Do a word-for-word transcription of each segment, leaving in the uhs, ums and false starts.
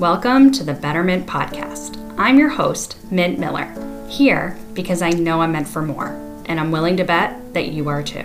Welcome to the Better Mint Podcast. I'm your host, Mint Miller, here because I know I'm meant for more, and I'm willing to bet that you are too.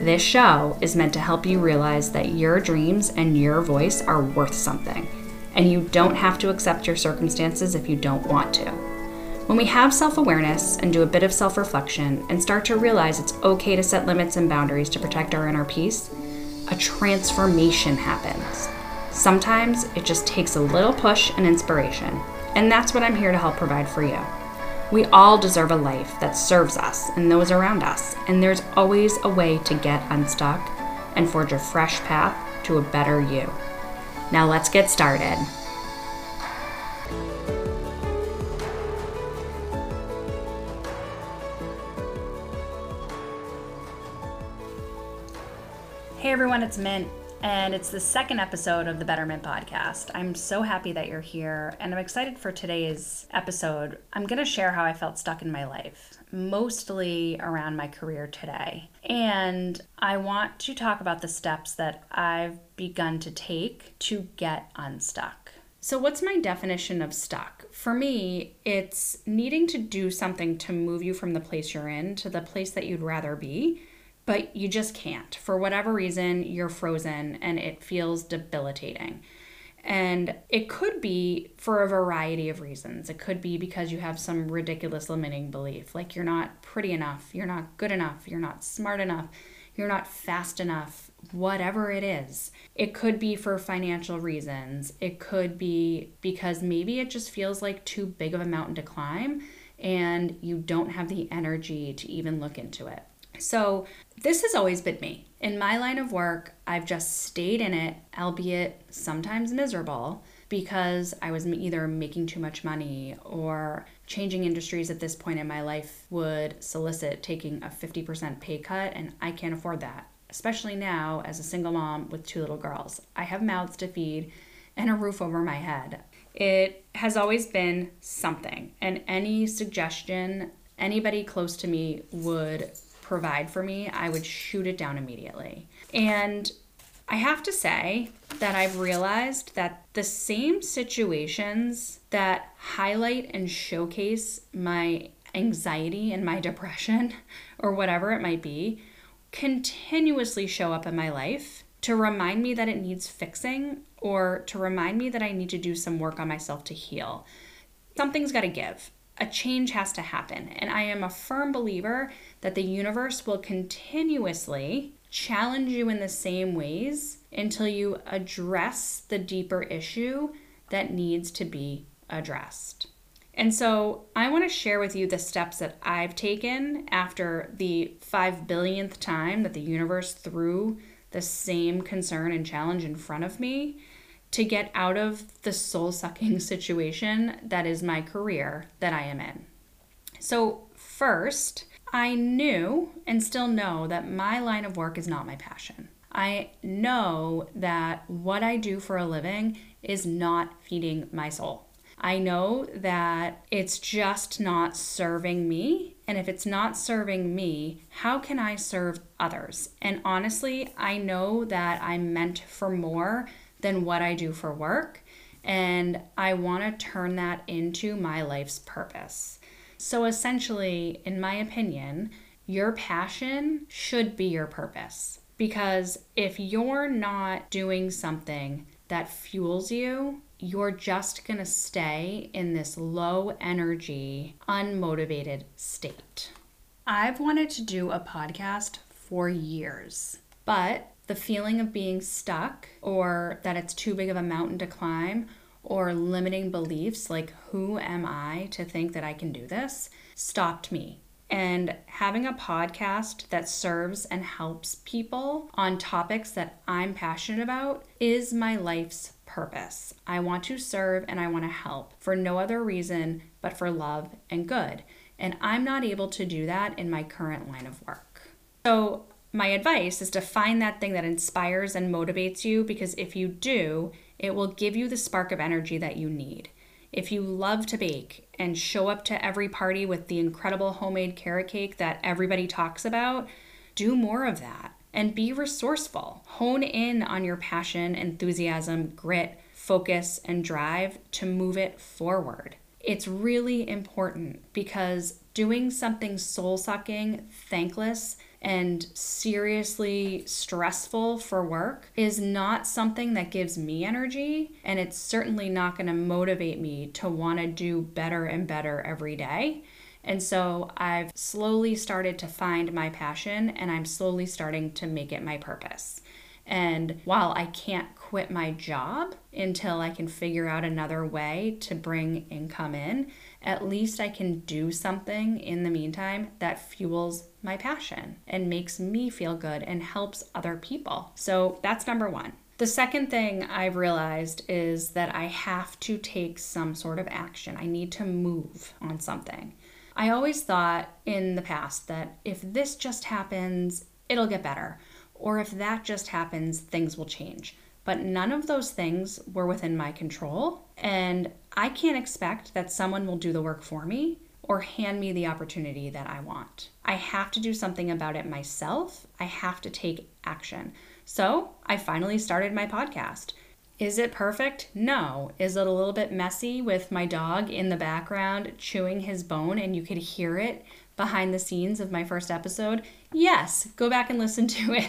This show is meant to help you realize that your dreams and your voice are worth something, and you don't have to accept your circumstances if you don't want to. When we have self-awareness and do a bit of self-reflection and start to realize it's okay to set limits and boundaries to protect our inner peace, a transformation happens. Sometimes it just takes a little push and inspiration, and that's what I'm here to help provide for you. We all deserve a life that serves us and those around us, and there's always a way to get unstuck and forge a fresh path to a better you. Now let's get started. Hey everyone, it's Mint, and it's the second episode of the Better Mint Podcast. I'm so happy that you're here, and I'm excited for today's episode. I'm going to share how I felt stuck in my life, mostly around my career today. And I want to talk about the steps that I've begun to take to get unstuck. So what's my definition of stuck? For me, it's needing to do something to move you from the place you're in to the place that you'd rather be, but you just can't. For whatever reason, you're frozen and it feels debilitating. And it could be for a variety of reasons. It could be because you have some ridiculous limiting belief, like you're not pretty enough, you're not good enough, you're not smart enough, you're not fast enough, whatever it is. It could be for financial reasons. It could be because maybe it just feels like too big of a mountain to climb and you don't have the energy to even look into it. So this has always been me. In my line of work, I've just stayed in it, albeit sometimes miserable, because I was either making too much money or changing industries at this point in my life would solicit taking a fifty percent pay cut, and I can't afford that, especially now as a single mom with two little girls. I have mouths to feed and a roof over my head. It has always been something, and any suggestion anybody close to me would provide for me, I would shoot it down immediately. And I have to say that I've realized that the same situations that highlight and showcase my anxiety and my depression, or whatever it might be, continuously show up in my life to remind me that it needs fixing, or to remind me that I need to do some work on myself to heal. Something's got to give. A change has to happen, and I am a firm believer that the universe will continuously challenge you in the same ways until you address the deeper issue that needs to be addressed. And so I want to share with you the steps that I've taken after the five billionth time that the universe threw the same concern and challenge in front of me to get out of the soul-sucking situation that is my career that I am in. So first, I knew and still know that my line of work is not my passion. I know that what I do for a living is not feeding my soul. I know that it's just not serving me, and if it's not serving me, how can I serve others? And honestly, I know that I'm meant for more than what I do for work, and I want to turn that into my life's purpose. So essentially, in my opinion, your passion should be your purpose, because if you're not doing something that fuels you, you're just gonna stay in this low energy, unmotivated state. I've wanted to do a podcast for years, but the feeling of being stuck, or that it's too big of a mountain to climb, or limiting beliefs like who am I to think that I can do this, stopped me. And having a podcast that serves and helps people on topics that I'm passionate about is my life's purpose. I want to serve and I want to help for no other reason but for love and good. And I'm not able to do that in my current line of work. So my advice is to find that thing that inspires and motivates you, because if you do, it will give you the spark of energy that you need. If you love to bake and show up to every party with the incredible homemade carrot cake that everybody talks about, do more of that and be resourceful. Hone in on your passion, enthusiasm, grit, focus, and drive to move it forward. It's really important because doing something soul-sucking, thankless, and seriously stressful for work is not something that gives me energy, and it's certainly not going to motivate me to want to do better and better every day. And so I've slowly started to find my passion, and I'm slowly starting to make it my purpose. And while I can't quit my job until I can figure out another way to bring income in, at least I can do something in the meantime that fuels my passion and makes me feel good and helps other people. So that's number one. The second thing I've realized is that I have to take some sort of action. I need to move on something. I always thought in the past that if this just happens, it'll get better. Or if that just happens, things will change. But none of those things were within my control. And I can't expect that someone will do the work for me or hand me the opportunity that I want. I have to do something about it myself. I have to take action. So I finally started my podcast. Is it perfect? No. Is it a little bit messy with my dog in the background chewing his bone and you could hear it behind the scenes of my first episode? Yes. Go back and listen to it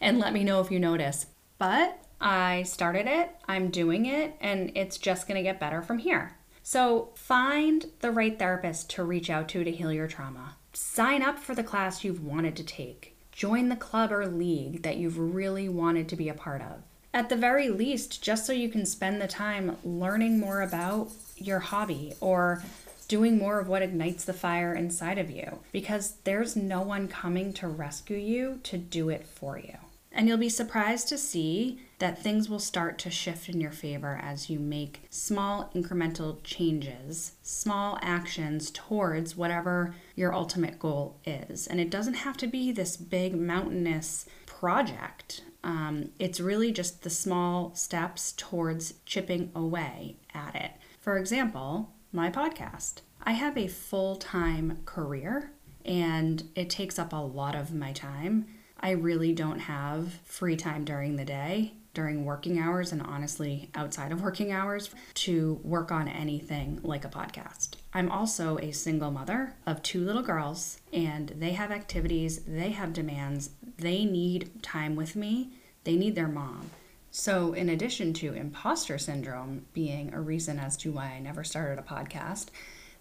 and let me know if you notice. But I started it, I'm doing it, and it's just going to get better from here. So find the right therapist to reach out to to heal your trauma. Sign up for the class you've wanted to take. Join the club or league that you've really wanted to be a part of. At the very least, just so you can spend the time learning more about your hobby or doing more of what ignites the fire inside of you, because there's no one coming to rescue you to do it for you. And you'll be surprised to see that things will start to shift in your favor as you make small incremental changes, small actions towards whatever your ultimate goal is. And it doesn't have to be this big mountainous project. Um, it's really just the small steps towards chipping away at it. For example, my podcast. I have a full-time career and it takes up a lot of my time. I really don't have free time during the day, during working hours, and honestly outside of working hours to work on anything like a podcast. I'm also a single mother of two little girls, and they have activities, they have demands, they need time with me, they need their mom. So in addition to imposter syndrome being a reason as to why I never started a podcast,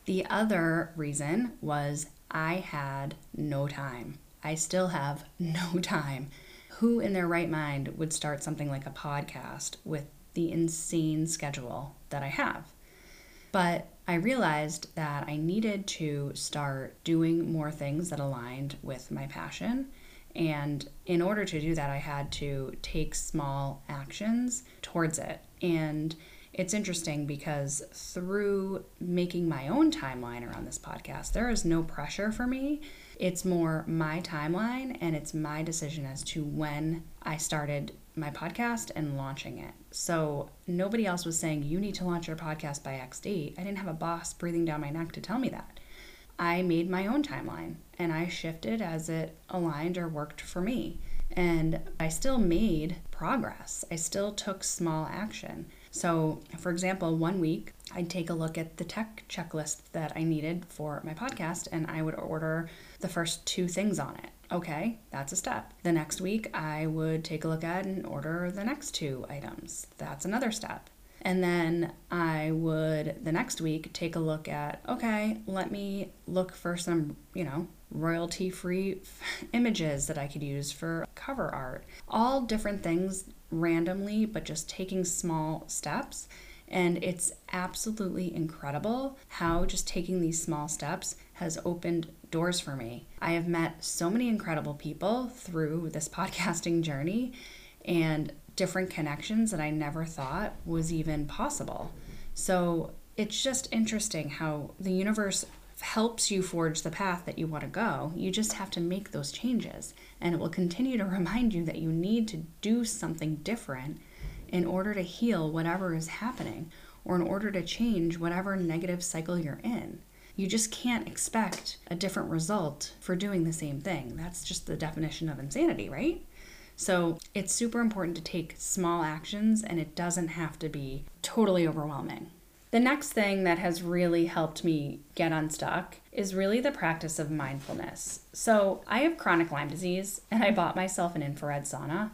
the other reason was I had no time. I still have no time. Who in their right mind would start something like a podcast with the insane schedule that I have? But I realized that I needed to start doing more things that aligned with my passion. And in order to do that, I had to take small actions towards it. And it's interesting because through making my own timeline around this podcast, there is no pressure for me. It's more my timeline and it's my decision as to when I started my podcast and launching it. So nobody else was saying, you need to launch your podcast by X date. I didn't have a boss breathing down my neck to tell me that. I made my own timeline and I shifted as it aligned or worked for me. And I still made progress. I still took small action. So, for example, one week I'd take a look at the tech checklist that I needed for my podcast and I would order the first two things on it. Okay, that's a step. The next week I would take a look at and order the next two items. That's another step. And then I would the next week take a look at, okay, let me look for some, you know, royalty-free images that I could use for cover art. All different things randomly, but just taking small steps. And it's absolutely incredible how just taking these small steps has opened doors for me. I have met so many incredible people through this podcasting journey and different connections that I never thought was even possible. So it's just interesting how the universe helps you forge the path that you want to go. You just have to make those changes, and it will continue to remind you that you need to do something different in order to heal whatever is happening or in order to change whatever negative cycle you're in. You just can't expect a different result for doing the same thing. That's just the definition of insanity, right? So it's super important to take small actions, and it doesn't have to be totally overwhelming. The next thing that has really helped me get unstuck is really the practice of mindfulness. So I have chronic Lyme disease, and I bought myself an infrared sauna,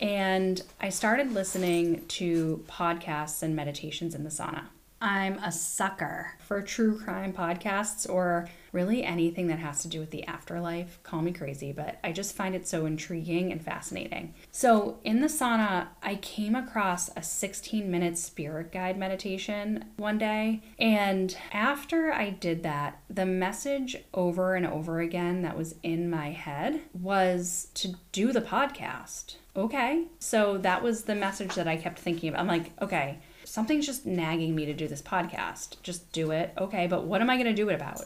and I started listening to podcasts and meditations in the sauna. I'm a sucker for true crime podcasts or really anything that has to do with the afterlife. Call me crazy, but I just find it so intriguing and fascinating. So in the sauna, I came across a sixteen minute spirit guide meditation one day. And after I did that, the message over and over again that was in my head was to do the podcast. Okay. So that was the message that I kept thinking about. I'm like, okay, something's just nagging me to do this podcast. Just do it. Okay, but what am I going to do it about?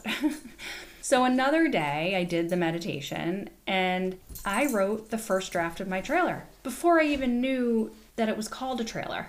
So another day I did the meditation and I wrote the first draft of my trailer before I even knew that it was called a trailer.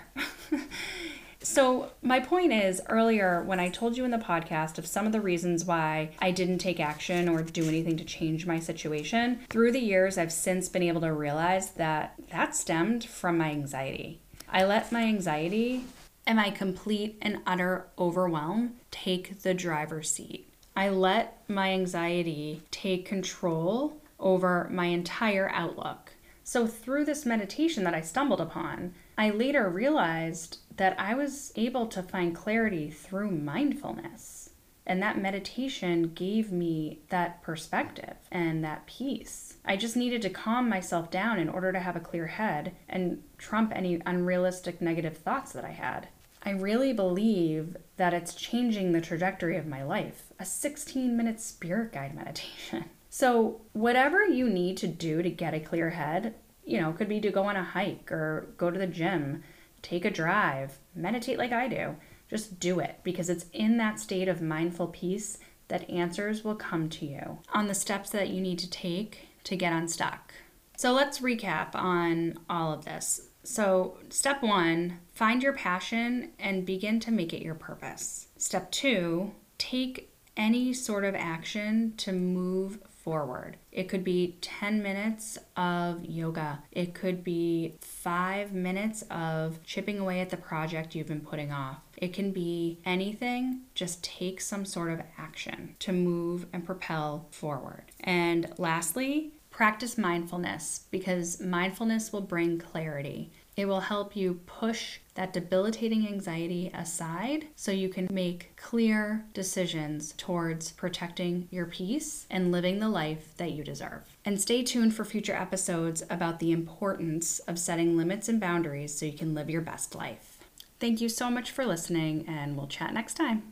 So my point is, earlier when I told you in the podcast of some of the reasons why I didn't take action or do anything to change my situation, through the years I've since been able to realize that that stemmed from my anxiety. I let my anxiety and my complete and utter overwhelm take the driver's seat. I let my anxiety take control over my entire outlook. So through this meditation that I stumbled upon, I later realized that I was able to find clarity through mindfulness. And that meditation gave me that perspective and that peace. I just needed to calm myself down in order to have a clear head and trump any unrealistic negative thoughts that I had. I really believe that it's changing the trajectory of my life. A sixteen minute spirit guide meditation. So whatever you need to do to get a clear head, you know, could be to go on a hike or go to the gym, take a drive, meditate like I do. Just do it, because it's in that state of mindful peace that answers will come to you on the steps that you need to take to get unstuck. So let's recap on all of this. So step one, find your passion and begin to make it your purpose. Step two, take any sort of action to move forward. It could be ten minutes of yoga. It could be five minutes of chipping away at the project you've been putting off. It can be anything. Just take some sort of action to move and propel forward. And lastly, practice mindfulness, because mindfulness will bring clarity. It will help you push that debilitating anxiety aside so you can make clear decisions towards protecting your peace and living the life that you deserve. And stay tuned for future episodes about the importance of setting limits and boundaries so you can live your best life. Thank you so much for listening, and we'll chat next time.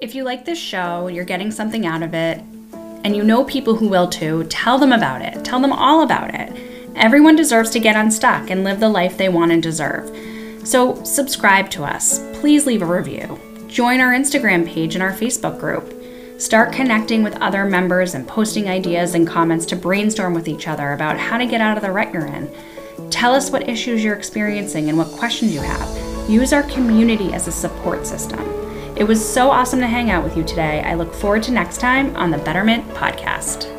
If you like this show, you're getting something out of it, and you know people who will too, tell them about it. Tell them all about it. Everyone deserves to get unstuck and live the life they want and deserve. So subscribe to us. Please leave a review. Join our Instagram page and our Facebook group. Start connecting with other members and posting ideas and comments to brainstorm with each other about how to get out of the rut you're in. Tell us what issues you're experiencing and what questions you have. Use our community as a support system. It was so awesome to hang out with you today. I look forward to next time on the Better Mint Podcast.